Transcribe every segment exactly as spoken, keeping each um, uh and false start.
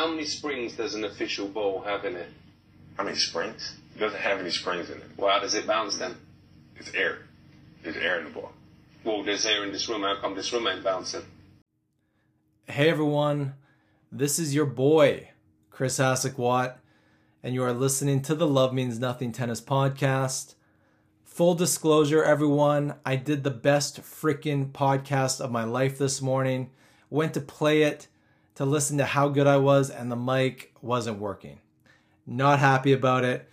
How many springs does an official ball have in it? How many springs? It doesn't have any springs in it. Well, how does it bounce then? It's air. There's air in the ball. Well, there's air in this room. How come this room ain't bouncing? Hey, everyone. This is your boy, Chris Hasekwatt, and you are listening to the Love Means Nothing Tennis Podcast. Full disclosure, everyone, I did the best freaking podcast of my life this morning. Went to play it to listen to how good I was, and the mic wasn't working. Not happy about it,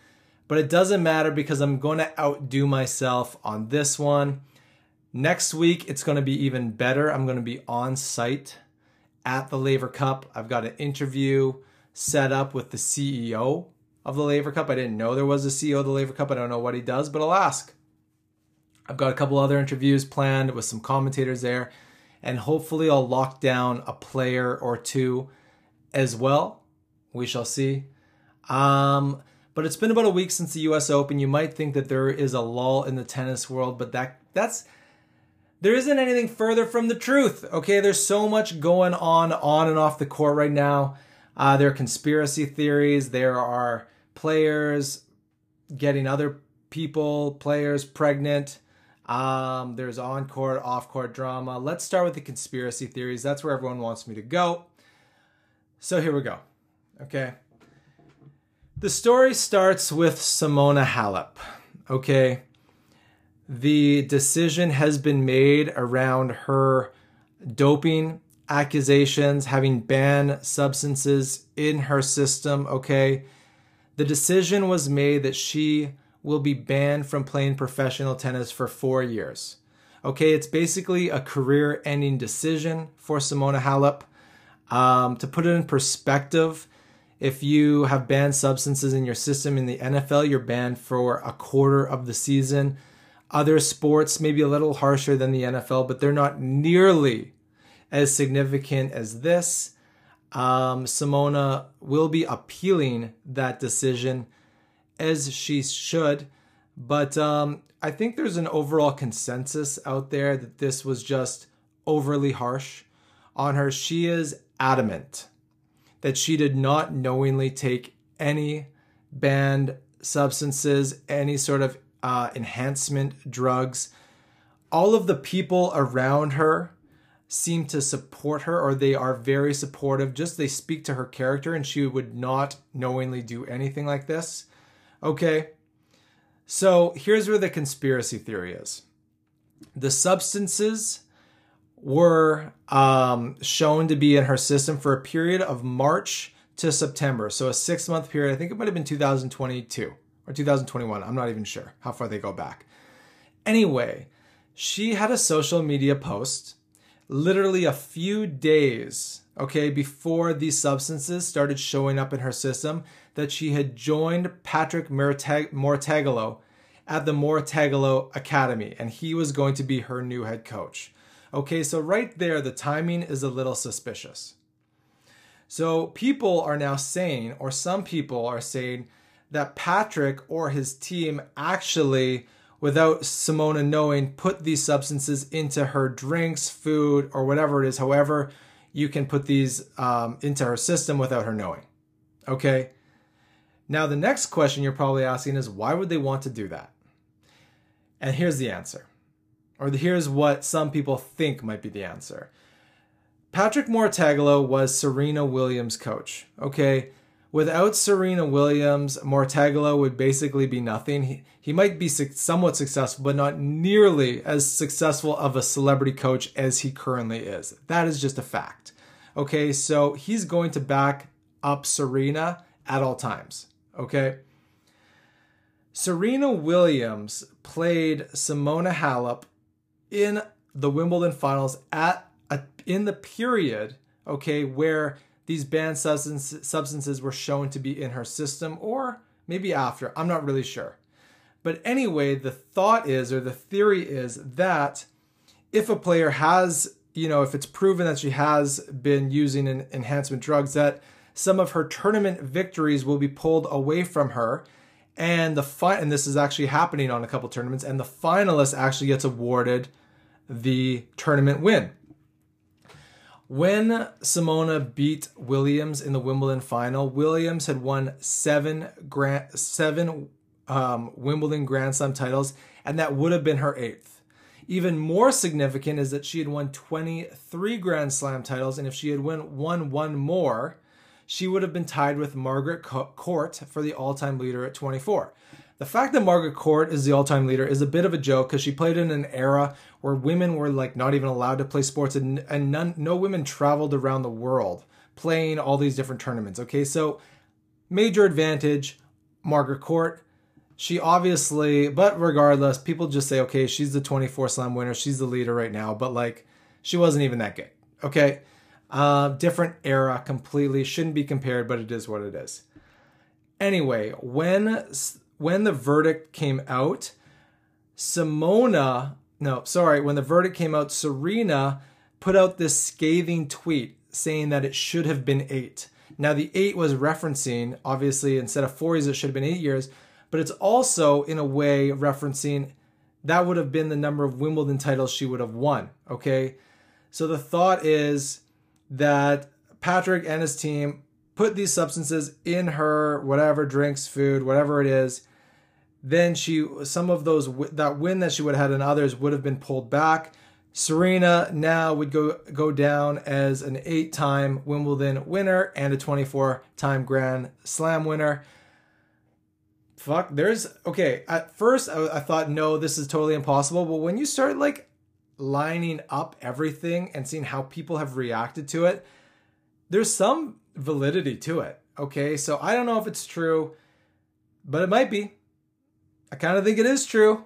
but it doesn't matter because I'm going to outdo myself on this one. Next week, it's going to be even better. I'm going to be on site at the Laver Cup. I've got an interview set up with the C E O of the Laver Cup. I didn't know there was a C E O of the Laver Cup. I don't know what he does, but I'll ask. I've got a couple other interviews planned with some commentators there, and hopefully I'll lock down a player or two as well. We shall see. Um, but it's been about a week since the U S Open. You might think that there is a lull in the tennis world, but that that's there isn't anything further from the truth. Okay, there's so much going on on and off the court right now. Uh, there are conspiracy theories. There are players getting other people, players pregnant. Um, there's on-court, off-court drama. Let's start with the conspiracy theories. That's where everyone wants me to go. So here we go. Okay. The story starts with Simona Halep. Okay. The decision has been made around her doping accusations, having banned substances in her system. Okay. The decision was made that she will be banned from playing professional tennis for four years. Okay, it's basically a career-ending decision for Simona Halep. Um, to put it in perspective, if you have banned substances in your system in the N F L, you're banned for a quarter of the season. Other sports may be a little harsher than the N F L, but they're not nearly as significant as this. Um, Simona will be appealing that decision, as she should, but um, I think there's an overall consensus out there that this was just overly harsh on her. She is adamant that she did not knowingly take any banned substances, any sort of uh, enhancement drugs. All of the people around her seem to support her, or they are very supportive. Just they speak to her character, and she would not knowingly do anything like this. Okay, so here's where the conspiracy theory is. The substances were um, shown to be in her system for a period of March to September. So a six-month period. I think it might have been two thousand twenty-two or two thousand twenty-one. I'm not even sure how far they go back. Anyway, she had a social media post literally a few days, okay, before these substances started showing up in her system, that she had joined Patrick Mouratoglou at the Mouratoglou Academy, and he was going to be her new head coach. Okay, so right there, the timing is a little suspicious. So people are now saying, or some people are saying, that Patrick or his team actually, without Simona knowing, put these substances into her drinks, food, or whatever it is, however you can put these um, into her system without her knowing. Okay. Now, the next question you're probably asking is, why would they want to do that? And here's the answer. Or here's what some people think might be the answer. Patrick Mouratoglou was Serena Williams' coach. Okay. Without Serena Williams, Mouratoglou would basically be nothing. He, he might be su- somewhat successful, but not nearly as successful of a celebrity coach as he currently is. That is just a fact. Okay, so he's going to back up Serena at all times. Okay. Serena Williams played Simona Halep in the Wimbledon finals at a, in the period, okay, where these banned substance, substances were shown to be in her system, or maybe after. I'm not really sure. But anyway, the thought is, or the theory is, that if a player has, you know, if it's proven that she has been using an enhancement drugs, that some of her tournament victories will be pulled away from her, and the fi- and this is actually happening on a couple tournaments, and the finalist actually gets awarded the tournament win. When Simona beat Williams in the Wimbledon final, Williams had won seven grand, seven um, Wimbledon Grand Slam titles, and that would have been her eighth. Even more significant is that she had won twenty-three Grand Slam titles, and if she had won, won one more, she would have been tied with Margaret Court for the all-time leader at twenty-four. The fact that Margaret Court is the all-time leader is a bit of a joke because she played in an era where women were like not even allowed to play sports, and, and none, no women traveled around the world playing all these different tournaments. Okay, so major advantage, Margaret Court. She obviously, but regardless, people just say, okay, she's the twenty-four slam winner. She's the leader right now, but like she wasn't even that good. Okay, uh, different era completely. Shouldn't be compared, but it is what it is. Anyway, when... When the verdict came out, Simona, no, sorry, when the verdict came out, Serena put out this scathing tweet saying that it should have been eight. Now, the eight was referencing, obviously, instead of four years, it should have been eight years, but it's also, in a way, referencing that would have been the number of Wimbledon titles she would have won, okay? So the thought is that Patrick and his team put these substances in her, whatever, drinks, food, whatever it is, then she, some of those, that win that she would have had in others would have been pulled back. Serena now would go, go down as an eight-time Wimbledon winner and a twenty-four-time Grand Slam winner. Fuck, there's, okay, at first I, I thought, no, this is totally impossible, but when you start, like, lining up everything and seeing how people have reacted to it, there's some validity to it. Okay, so I don't know if it's true, but it might be. I kind of think it is true.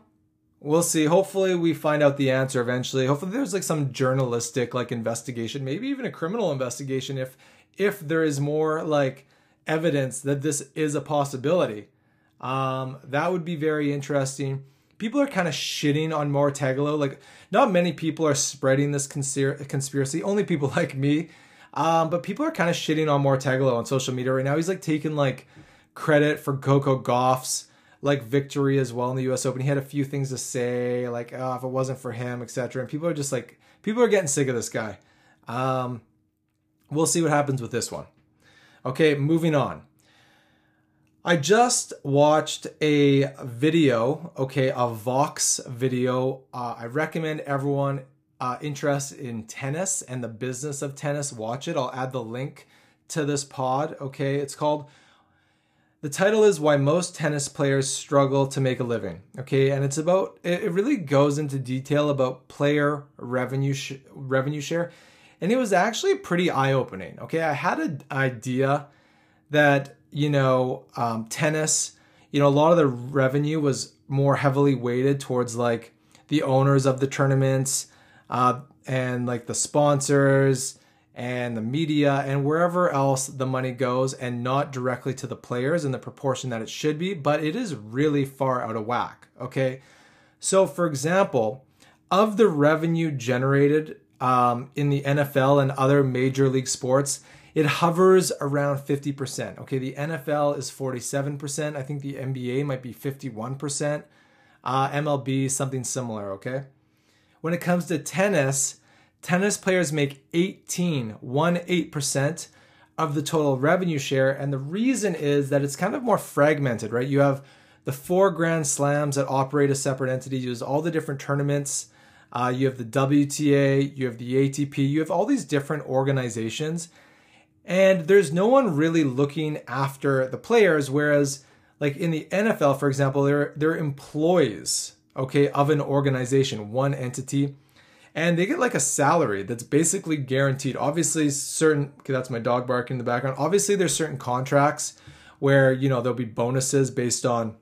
We'll see. Hopefully we find out the answer eventually. Hopefully there's like some journalistic like investigation, maybe even a criminal investigation if if there is more like evidence that this is a possibility. Um, that would be very interesting. People are kind of shitting on Mouratoglou. Like not many people are spreading this conspir- conspiracy. Only people like me. Um, but people are kind of shitting on Mouratoglou on social media right now. He's like taking like credit for Coco Gauff's like victory as well in the U S Open. He had a few things to say like, oh, if it wasn't for him, et cetera. And people are just like, people are getting sick of this guy. Um, we'll see what happens with this one. Okay, moving on. I just watched a video, okay, a Vox video. Uh, I recommend everyone Uh, interest in tennis and the business of tennis, watch it. I'll add the link to this pod, okay? It's called, the title is Why Most Tennis Players Struggle to Make a Living, okay? And it's about, it really goes into detail about player revenue sh- revenue share. And it was actually pretty eye-opening, okay? I had an idea that, you know, um, tennis, you know, a lot of the revenue was more heavily weighted towards like the owners of the tournaments, Uh, and like the sponsors and the media and wherever else the money goes and not directly to the players in the proportion that it should be, but it is really far out of whack, okay? So for example, of the revenue generated um, in the N F L and other major league sports, it hovers around fifty percent, okay? The N F L is forty-seven percent. I think the N B A might be fifty-one percent. Uh, M L B, something similar, okay? When it comes to tennis, tennis players make eighteen percent of the total revenue share. And the reason is that it's kind of more fragmented, right? You have the four Grand Slams that operate a separate entity. You have all the different tournaments. Uh, you have the W T A, you have the A T P, you have all these different organizations. And there's no one really looking after the players. Whereas like in the N F L, for example, they're, they're employees, okay, of an organization, one entity, and they get like a salary that's basically guaranteed. Obviously certain, okay, that's my dog barking in the background. Obviously there's certain contracts where, you know, there'll be bonuses based on,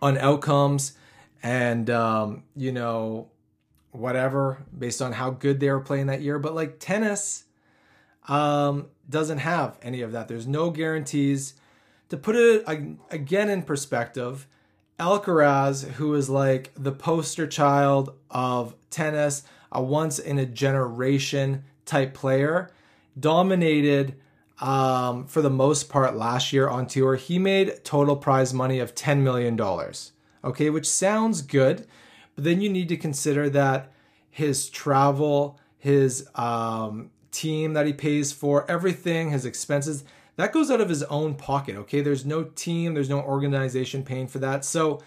on outcomes and, um, you know, whatever, based on how good they were playing that year. But like tennis, um, doesn't have any of that. There's no guarantees. To put it again in perspective, Alcaraz, who is like the poster child of tennis, a once-in-a-generation type player, dominated um, for the most part last year on tour. He made total prize money of ten million dollars, okay, which sounds good, but then you need to consider that his travel, his um, team that he pays for, everything, his expenses, that goes out of his own pocket, okay? There's no team, there's no organization paying for that. So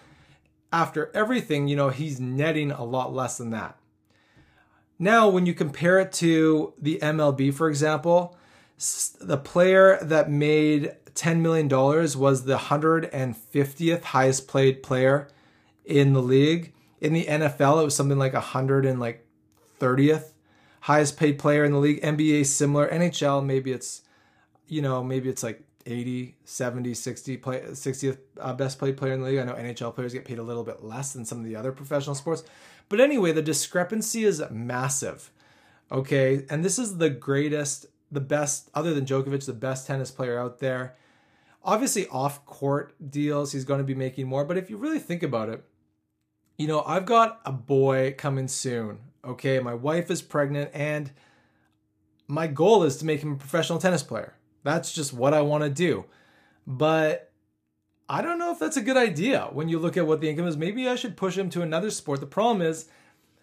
after everything, you know, he's netting a lot less than that. Now, when you compare it to the M L B, for example, the player that made ten million dollars was the one hundred fiftieth highest paid player in the league. In the N F L, it was something like one hundred thirtieth highest paid player in the league. N B A, similar. N H L, maybe it's, you know, maybe it's like eighty, seventy, sixty play, sixtieth uh, best paid player in the league. I know N H L players get paid a little bit less than some of the other professional sports. But anyway, the discrepancy is massive, okay? And this is the greatest, the best, other than Djokovic, the best tennis player out there. Obviously, off-court deals, he's going to be making more. But if you really think about it, you know, I've got a boy coming soon, okay? My wife is pregnant, and my goal is to make him a professional tennis player. That's just what I want to do. But I don't know if that's a good idea when you look at what the income is. Maybe I should push him to another sport. The problem is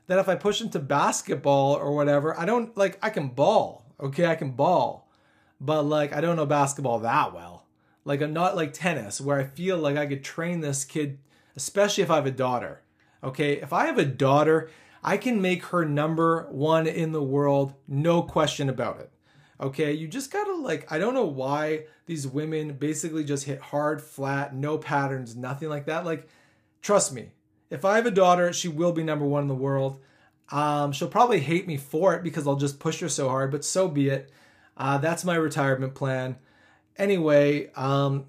that if I push him to basketball or whatever, I don't, like, I can ball, okay? I can ball, but, like, I don't know basketball that well. Like, I'm not like tennis where I feel like I could train this kid, especially if I have a daughter, okay? If I have a daughter, I can make her number one in the world, no question about it. Okay, you just gotta, like, I don't know why these women basically just hit hard, flat, no patterns, nothing like that. Like, trust me, if I have a daughter, she will be number one in the world. Um, she'll probably hate me for it because I'll just push her so hard, but so be it. Uh, that's my retirement plan. Anyway, um,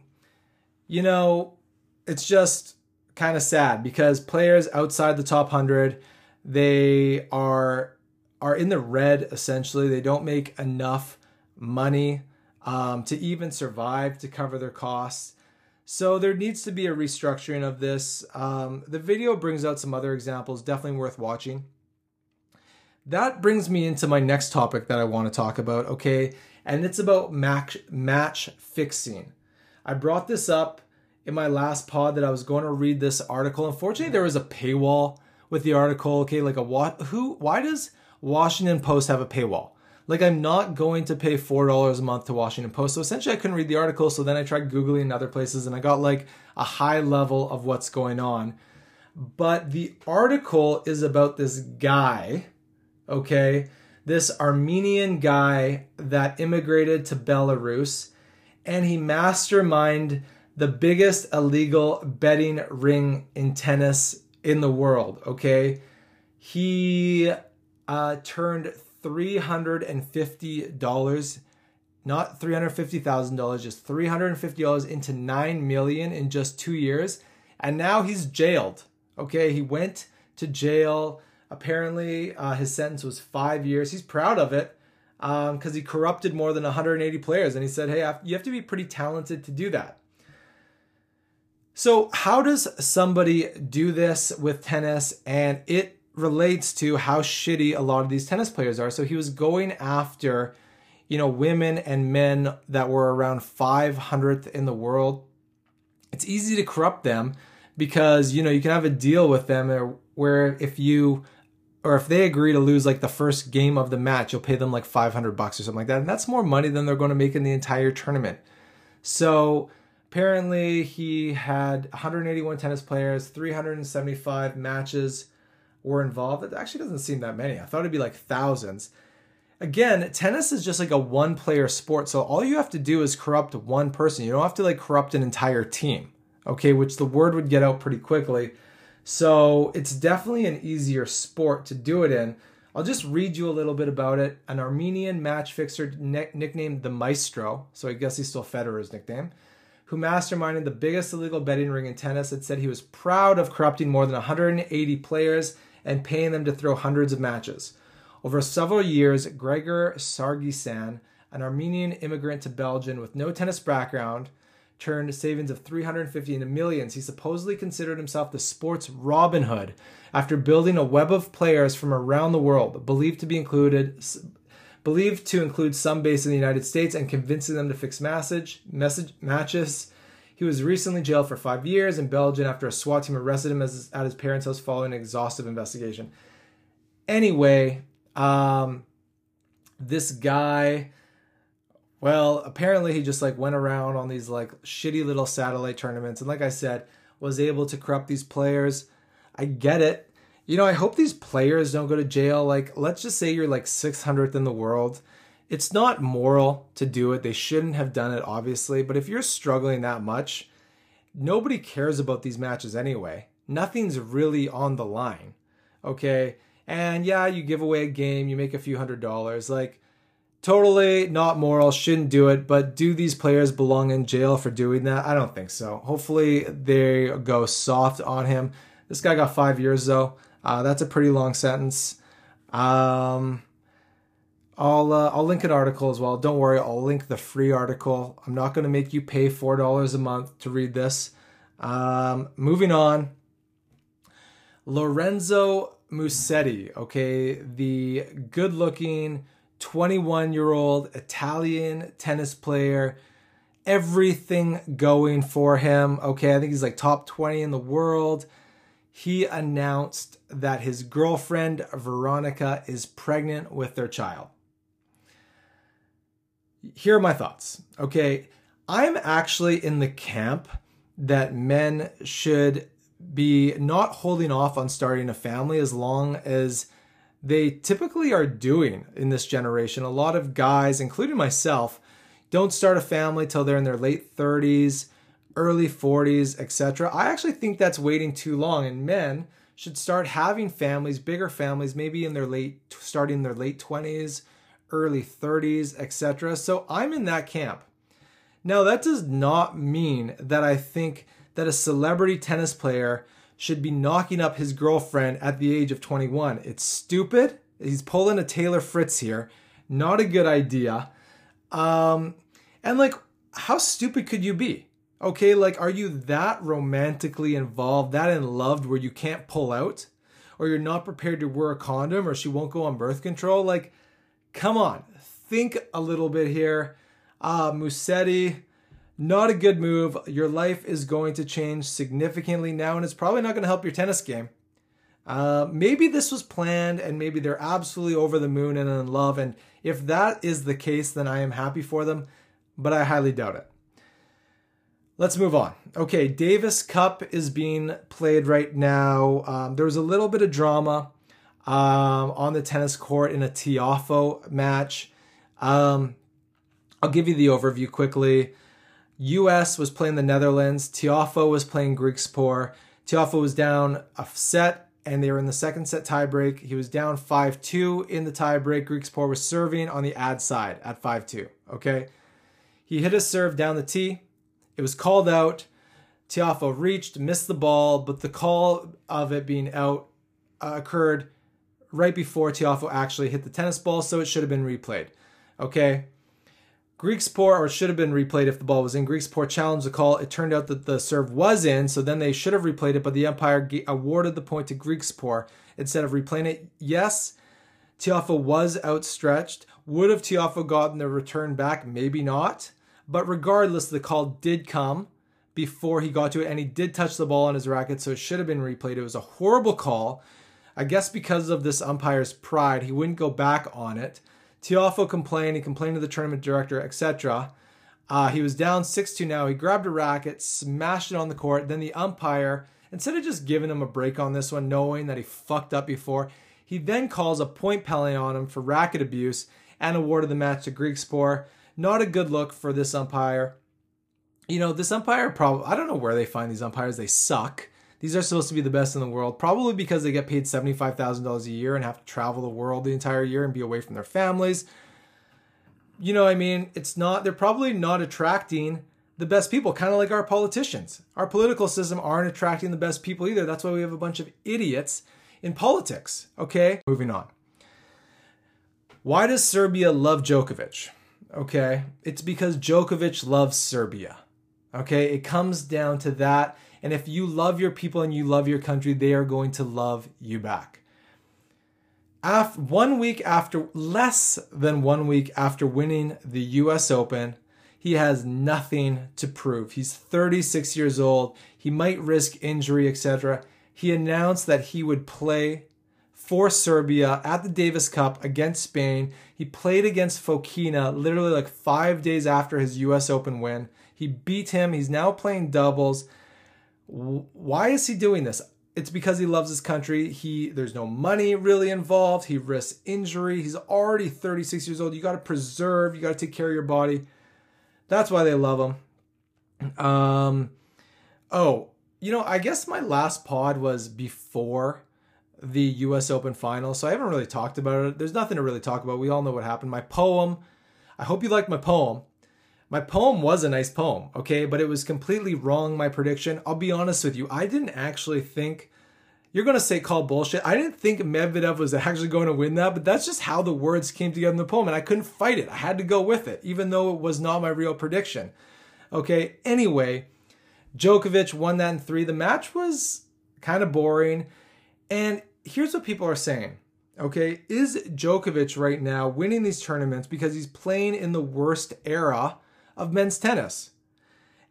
you know, it's just kind of sad because players outside the top one hundred, they are... are in the red, essentially. They don't make enough money um, to even survive, to cover their costs. So there needs to be a restructuring of this. Um, the video brings out some other examples, definitely worth watching. That brings me into my next topic that I want to talk about, okay? And it's about match, match fixing. I brought this up in my last pod that I was going to read this article. Unfortunately, there was a paywall with the article, okay? Like a what? Who? Why does Washington Post have a paywall? Like, I'm not going to pay four dollars a month to Washington Post. So essentially I couldn't read the article. So then I tried Googling in other places and I got like a high level of what's going on. But the article is about this guy, okay? This Armenian guy that immigrated to Belarus, and he masterminded the biggest illegal betting ring in tennis in the world, okay? He... Uh, turned three hundred fifty dollars, not three hundred fifty thousand dollars, just three hundred fifty dollars into nine million dollars in just two years. And now he's jailed. Okay. He went to jail. Apparently uh, his sentence was five years. He's proud of it um, because he corrupted more than one hundred eighty players. And he said, hey, you have to be pretty talented to do that. So how does somebody do this with tennis? And it relates to how shitty a lot of these tennis players are. So he was going after, you know, women and men that were around five hundredth in the world. It's easy to corrupt them because, you know, you can have a deal with them or where if you, or if they agree to lose like the first game of the match, you'll pay them like five hundred bucks or something like that. And that's more money than they're going to make in the entire tournament. So apparently he had one hundred eighty-one tennis players, three hundred seventy-five matches were involved. It actually doesn't seem that many. I thought it'd be like thousands. Again, tennis is just like a one player sport. So all you have to do is corrupt one person. You don't have to like corrupt an entire team. Okay. Which the word would get out pretty quickly. So it's definitely an easier sport to do it in. I'll just read you a little bit about it. An Armenian match fixer ne- nicknamed the Maestro. So I guess he's still Federer's nickname, who masterminded the biggest illegal betting ring in tennis, had said he was proud of corrupting more than one hundred eighty players and paying them to throw hundreds of matches. Over several years, Gregor Sargsyan, an Armenian immigrant to Belgium with no tennis background, turned savings of three hundred fifty into millions. He supposedly considered himself the sport's Robin Hood after building a web of players from around the world, believed to be included, believed to include some based in the United States, and convincing them to fix message, message matches. He was recently jailed for five years in Belgium after a SWAT team arrested him at his parents' house following an exhaustive investigation. Anyway, um, this guy, well, apparently he just like went around on these like shitty little satellite tournaments. And like I said, was able to corrupt these players. I get it. You know, I hope these players don't go to jail. Like, let's just say you're like six hundredth in the world. It's not moral to do it. They shouldn't have done it, obviously. But if you're struggling that much, nobody cares about these matches anyway. Nothing's really on the line, okay? And yeah, you give away a game, you make a few hundred dollars. Like, totally not moral, shouldn't do it. But do these players belong in jail for doing that? I don't think so. Hopefully they go soft on him. This guy got five years, though. Uh, that's a pretty long sentence. Um, I'll uh, I'll link an article as well. Don't worry, I'll link the free article. I'm not going to make you pay four dollars a month to read this. Um, moving on. Lorenzo Musetti, okay, the good-looking twenty-one-year-old Italian tennis player. Everything going for him, okay? I think he's like top twenty in the world. He announced that his girlfriend, Veronica, is pregnant with their child. Here are my thoughts, okay? I'm actually in the camp that men should be not holding off on starting a family as long as they typically are doing in this generation. A lot of guys, including myself, don't start a family till they're in their late thirties, early forties, et cetera. I actually think that's waiting too long, and men should start having families, bigger families, maybe in their late, starting their late twenties, early thirties, et cetera. So I'm in that camp. Now, that does not mean that I think that a celebrity tennis player should be knocking up his girlfriend at the age of twenty-one. It's stupid. He's pulling a Taylor Fritz here. Not a good idea. Um, and like, how stupid could you be? Okay, like, are you that romantically involved, that in love where you can't pull out? Or you're not prepared to wear a condom, or she won't go on birth control? Like, come on, think a little bit here. Uh, Musetti, not a good move. Your life is going to change significantly now, and it's probably not going to help your tennis game. Uh, maybe this was planned, and maybe they're absolutely over the moon and in love, and if that is the case, then I am happy for them, but I highly doubt it. Let's move on. Okay, Davis Cup is being played right now. Um, there was a little bit of drama um, on the tennis court in a Tiafoe match. Um, I'll give you the overview quickly. U S was playing the Netherlands. Tiafoe was playing Griekspoor. Tiafoe was down a set, and they were in the second set tiebreak. He was down five two in the tiebreak. Griekspoor was serving on the ad side at five two, okay? He hit a serve down the tee. It was called out. Tiafoe reached, missed the ball, but the call of it being out uh, occurred right before Tiafoe actually hit the tennis ball, so it should have been replayed. Okay? Griekspoor, or should have been replayed if the ball was in. Griekspoor challenged the call. It turned out that the serve was in, so then they should have replayed it, but the umpire awarded the point to Griekspoor instead of replaying it. Yes, Tiafoe was outstretched. Would have Tiafoe gotten the return back? Maybe not. But regardless, the call did come before he got to it, and he did touch the ball on his racket, so it should have been replayed. It was a horrible call. I guess because of this umpire's pride, he wouldn't go back on it. Tiafoe complained. He complained to the tournament director, et cetera. Uh, he was down six two now. He grabbed a racket, smashed it on the court. Then the umpire, instead of just giving him a break on this one, knowing that he fucked up before, he then calls a point penalty on him for racket abuse and awarded the match to Griekspoor. Not a good look for this umpire. You know, this umpire probably, I don't know where they find these umpires. They suck. These are supposed to be the best in the world, probably because they get paid seventy-five thousand dollars a year and have to travel the world the entire year and be away from their families. You know what I mean? It's not, they're probably not attracting the best people, kind of like our politicians. Our political system aren't attracting the best people either. That's why we have a bunch of idiots in politics. Okay, moving on. Why does Serbia love Djokovic? Okay, it's because Djokovic loves Serbia. Okay, it comes down to that. And if you love your people and you love your country, they are going to love you back. After, one week after, less than one week after winning the U S Open, he has nothing to prove. He's thirty-six years old. He might risk injury, et cetera. He announced that he would play for Serbia at the Davis Cup against Spain. He played against Fokina literally like five days after his U S Open win. He beat him. He's now playing doubles. Why is he doing this? It's because he loves his country. He There's no money really involved. He risks injury. He's already thirty-six years old. You got to preserve. You got to take care of your body. That's why they love him. Um, oh, you know, I guess my last pod was before the U S Open final, so I haven't really talked about it. There's nothing to really talk about. We all know what happened. My poem, I hope you liked my poem. My poem was a nice poem, okay? But it was completely wrong, my prediction. I'll be honest with you. I didn't actually think... You're going to say call bullshit. I didn't think Medvedev was actually going to win that, but that's just how the words came together in the poem, and I couldn't fight it. I had to go with it, even though it was not my real prediction. Okay, anyway, Djokovic won that in three. The match was kind of boring, and here's what people are saying. Okay, is Djokovic right now winning these tournaments because he's playing in the worst era of men's tennis?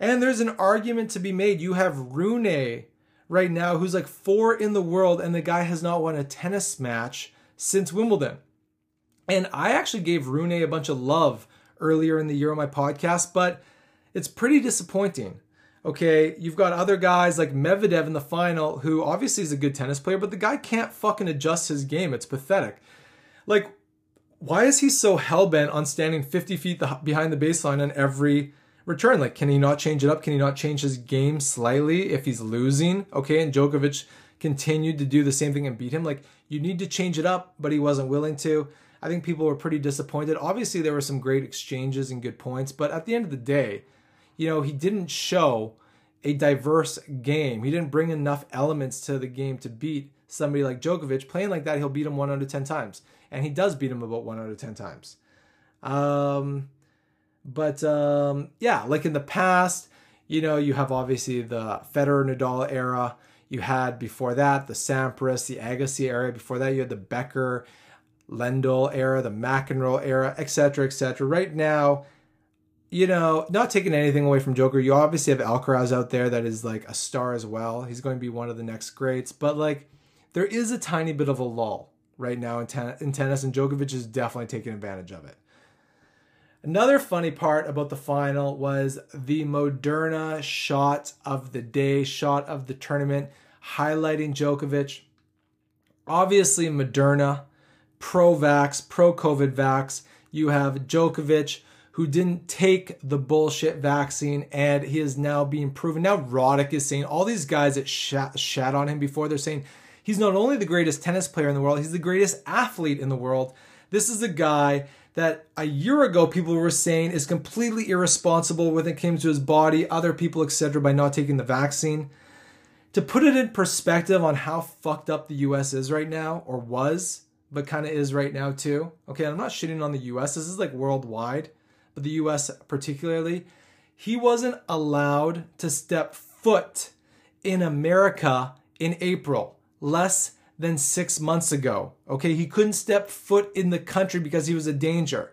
And there's an argument to be made. You have Rune right now, who's like four in the world, and the guy has not won a tennis match since Wimbledon. And I actually gave Rune a bunch of love earlier in the year on my podcast, but it's pretty disappointing. Okay, you've got other guys like Medvedev in the final, who obviously is a good tennis player, but the guy can't fucking adjust his game. It's pathetic. Like, why is he so hell-bent on standing fifty feet the, behind the baseline on every return? Like, can he not change it up? Can he not change his game slightly if he's losing? Okay, and Djokovic continued to do the same thing and beat him. Like, you need to change it up, but he wasn't willing to. I think people were pretty disappointed. Obviously, there were some great exchanges and good points, but at the end of the day, you know, he didn't show a diverse game. He didn't bring enough elements to the game to beat somebody like Djokovic. Playing like that, he'll beat him one out of ten times. And he does beat him about one out of ten times. Um, but, um, yeah, like in the past, you know, you have obviously the Federer-Nadal era. You had before that the Sampras, the Agassi era. Before that, you had the Becker, Lendl era, the McEnroe era, et cetera, et cetera. Right now, you know, not taking anything away from Djokovic, you obviously have Alcaraz out there that is like a star as well. He's going to be one of the next greats. But, like, there is a tiny bit of a lull right now in, ten- in tennis, and Djokovic is definitely taking advantage of it. Another funny part about the final was the Moderna shot of the day, shot of the tournament, highlighting Djokovic. Obviously, Moderna, pro-vax, pro-COVID vax. You have Djokovic, who didn't take the bullshit vaccine, and he is now being proven. Now Roddick is saying, all these guys that shat, shat on him before, they're saying, he's not only the greatest tennis player in the world, he's the greatest athlete in the world. This is a guy that a year ago people were saying is completely irresponsible when it came to his body, other people, et cetera, by not taking the vaccine. To put it in perspective on how fucked up the U S is right now, or was, but kind of is right now too. Okay, I'm not shitting on the U S. This is like worldwide, but the U S particularly. He wasn't allowed to step foot in America in April. Less than six months ago, okay? He couldn't step foot in the country because he was a danger.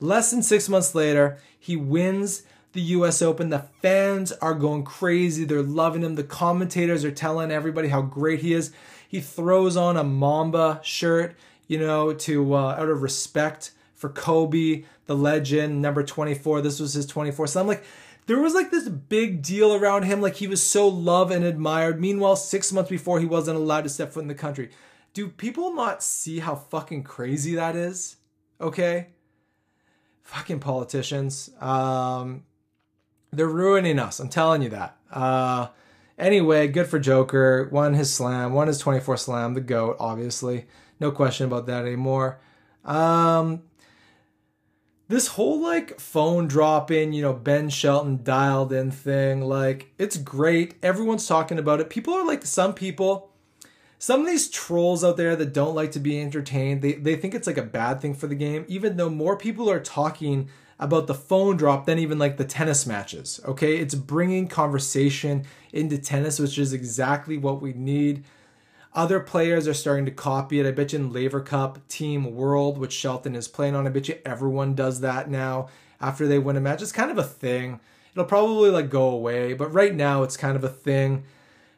Less than six months later, he wins the U S Open. The fans are going crazy. They're loving him. The commentators are telling everybody how great he is. He throws on a Mamba shirt, you know, to uh, out of respect for Kobe, the legend, number twenty-four. This was his twenty-fourth. So I'm like, there was like this big deal around him, like he was so loved and admired. Meanwhile, six months before, he wasn't allowed to step foot in the country. Do people not see how fucking crazy that is? Okay? Fucking politicians. Um, they're ruining us. I'm telling you that. Uh, anyway, good for Joker. Won his slam. Won his twenty-fourth slam. The GOAT, obviously. No question about that anymore. Um... This whole, like, phone drop-in, you know, Ben Shelton dialed-in thing, like, it's great. Everyone's talking about it. People are, like, some people, some of these trolls out there that don't like to be entertained, they, they think it's, like, a bad thing for the game, even though more people are talking about the phone drop than even, like, the tennis matches, okay? It's bringing conversation into tennis, which is exactly what we need. Other players are starting to copy it. I bet you in Laver Cup Team World, which Shelton is playing on, I bet you everyone does that now after they win a match. It's kind of a thing. It'll probably like go away, but right now it's kind of a thing.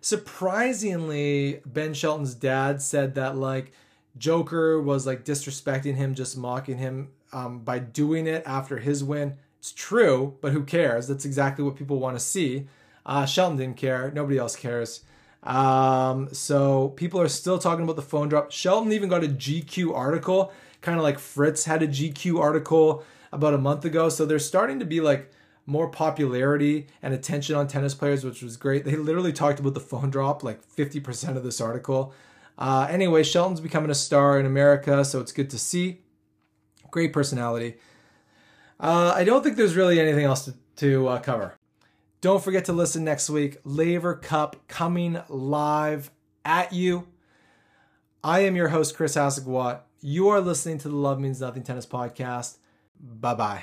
Surprisingly, Ben Shelton's dad said that like Joker was like disrespecting him, just mocking him um, by doing it after his win. It's true, but who cares? That's exactly what people want to see. Uh, Shelton didn't care. Nobody else cares. Um, so people are still talking about the phone drop. Shelton even got a G Q article, kind of like Fritz had a G Q article about a month ago. So there's starting to be like more popularity and attention on tennis players, which was great. They literally talked about the phone drop like fifty percent of this article. Uh, anyway, Shelton's becoming a star in America, so it's good to see. Great personality. Uh, I don't think there's really anything else to, to uh, cover. Don't forget to listen next week. Laver Cup coming live at you. I am your host, Chris Hasekwatt. You are listening to the Love Means Nothing Tennis Podcast. Bye-bye.